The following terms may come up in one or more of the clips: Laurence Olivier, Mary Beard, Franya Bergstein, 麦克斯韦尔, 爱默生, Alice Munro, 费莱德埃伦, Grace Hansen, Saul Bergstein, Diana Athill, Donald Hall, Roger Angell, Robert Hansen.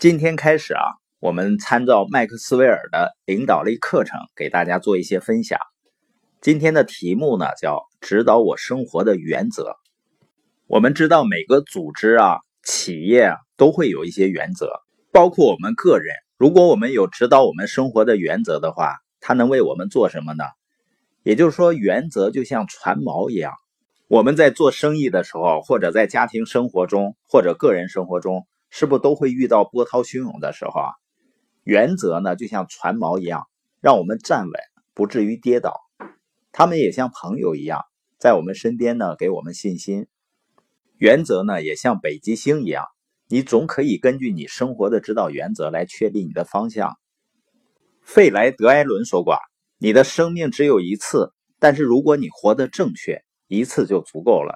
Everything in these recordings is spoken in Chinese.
今天开始啊，我们参照麦克斯韦尔的领导力课程给大家做一些分享。今天的题目呢叫指导我生活的原则。我们知道每个组织啊、企业啊都会有一些原则，包括我们个人。如果我们有指导我们生活的原则的话，它能为我们做什么呢？也就是说，原则就像船锚一样，我们在做生意的时候，或者在家庭生活中，或者个人生活中，是不是都会遇到波涛汹涌的时候啊？原则呢，就像船锚一样，让我们站稳，不至于跌倒。他们也像朋友一样，在我们身边呢，给我们信心。原则呢，也像北极星一样，你总可以根据你生活的指导原则来确立你的方向。费莱德埃伦说过，你的生命只有一次，但是如果你活得正确，一次就足够了。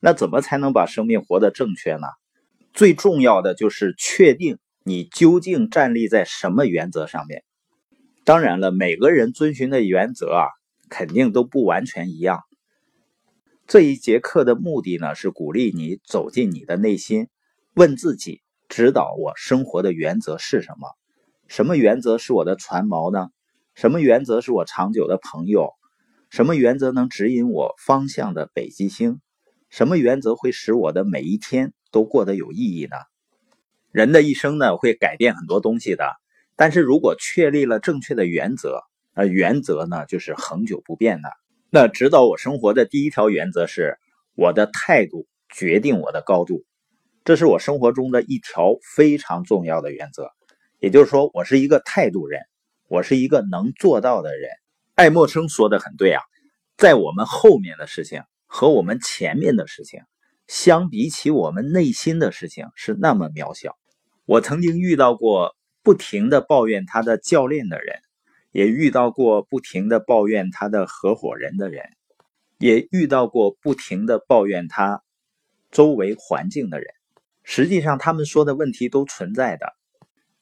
那怎么才能把生命活得正确呢？最重要的就是确定你究竟站立在什么原则上面。当然了，每个人遵循的原则啊，肯定都不完全一样。这一节课的目的呢，是鼓励你走进你的内心，问自己，指导我生活的原则是什么？什么原则是我的船锚呢？什么原则是我长久的朋友？什么原则能指引我方向的北极星？什么原则会使我的每一天都过得有意义呢？人的一生呢，会改变很多东西的，但是如果确立了正确的原则，原则呢就是恒久不变的。那指导我生活的第一条原则是，我的态度决定我的高度。这是我生活中的一条非常重要的原则。也就是说，我是一个态度人，我是一个能做到的人。爱默生说的很对啊，在我们后面的事情和我们前面的事情，相比起我们内心的事情是那么渺小。我曾经遇到过不停的抱怨他的教练的人，也遇到过不停的抱怨他的合伙人的人，也遇到过不停的抱怨他周围环境的人。实际上他们说的问题都存在的。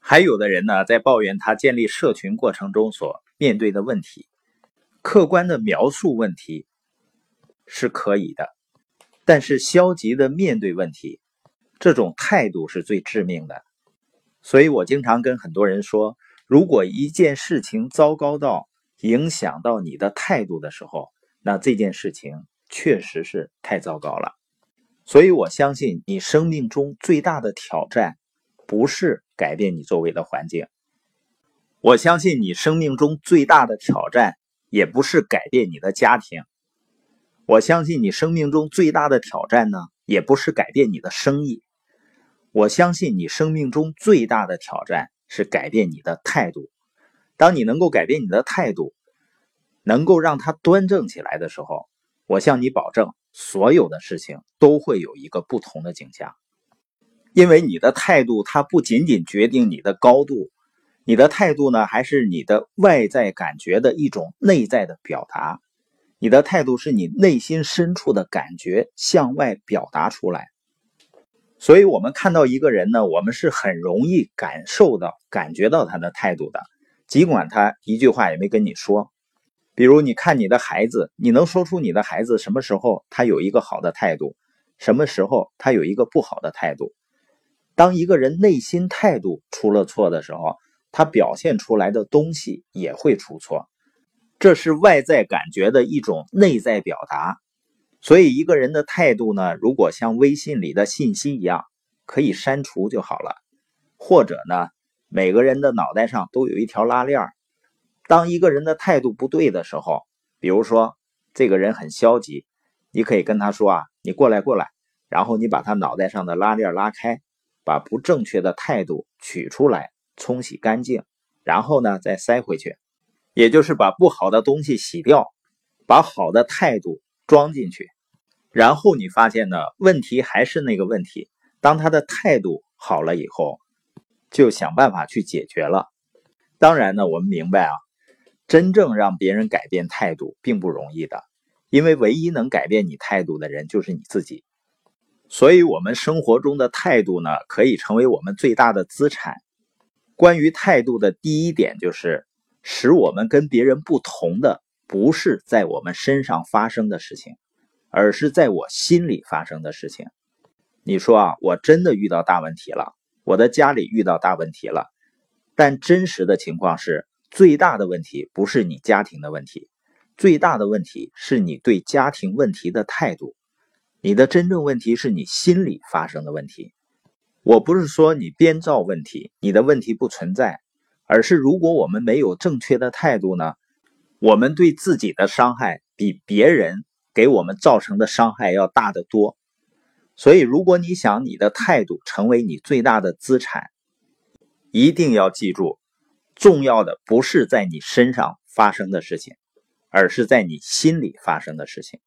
还有的人呢，在抱怨他建立社群过程中所面对的问题。客观的描述问题是可以的，但是消极的面对问题，这种态度是最致命的。所以我经常跟很多人说，如果一件事情糟糕到影响到你的态度的时候，那这件事情确实是太糟糕了。所以我相信你生命中最大的挑战不是改变你周围的环境，我相信你生命中最大的挑战也不是改变你的家庭，我相信你生命中最大的挑战呢，也不是改变你的生意。我相信你生命中最大的挑战是改变你的态度。当你能够改变你的态度，能够让它端正起来的时候，我向你保证，所有的事情都会有一个不同的景象。因为你的态度，它不仅仅决定你的高度，你的态度呢，还是你的外在感觉的一种内在的表达。你的态度是你内心深处的感觉向外表达出来。所以我们看到一个人呢，我们是很容易感觉到他的态度的，尽管他一句话也没跟你说。比如你看你的孩子，你能说出你的孩子什么时候他有一个好的态度，什么时候他有一个不好的态度。当一个人内心态度出了错的时候，他表现出来的东西也会出错。这是外在感觉的一种内在表达。所以一个人的态度呢，如果像微信里的信息一样，可以删除就好了。或者呢，每个人的脑袋上都有一条拉链。当一个人的态度不对的时候，比如说这个人很消极，你可以跟他说啊，你过来，然后你把他脑袋上的拉链拉开，把不正确的态度取出来，冲洗干净，然后呢再塞回去。也就是把不好的东西洗掉，把好的态度装进去，然后你发现呢，问题还是那个问题。当他的态度好了以后，就想办法去解决了。当然呢，我们明白啊，真正让别人改变态度并不容易的，因为唯一能改变你态度的人就是你自己。所以我们生活中的态度呢，可以成为我们最大的资产。关于态度的第一点就是。使我们跟别人不同的，不是在我们身上发生的事情，而是在我心里发生的事情。你说啊，我真的遇到大问题了，我的家里遇到大问题了。但真实的情况是，最大的问题不是你家庭的问题，最大的问题是你对家庭问题的态度。你的真正问题是你心里发生的问题。我不是说你编造问题，你的问题不存在，而是如果我们没有正确的态度呢，我们对自己的伤害比别人给我们造成的伤害要大得多。所以如果你想你的态度成为你最大的资产，一定要记住，重要的不是在你身上发生的事情，而是在你心里发生的事情。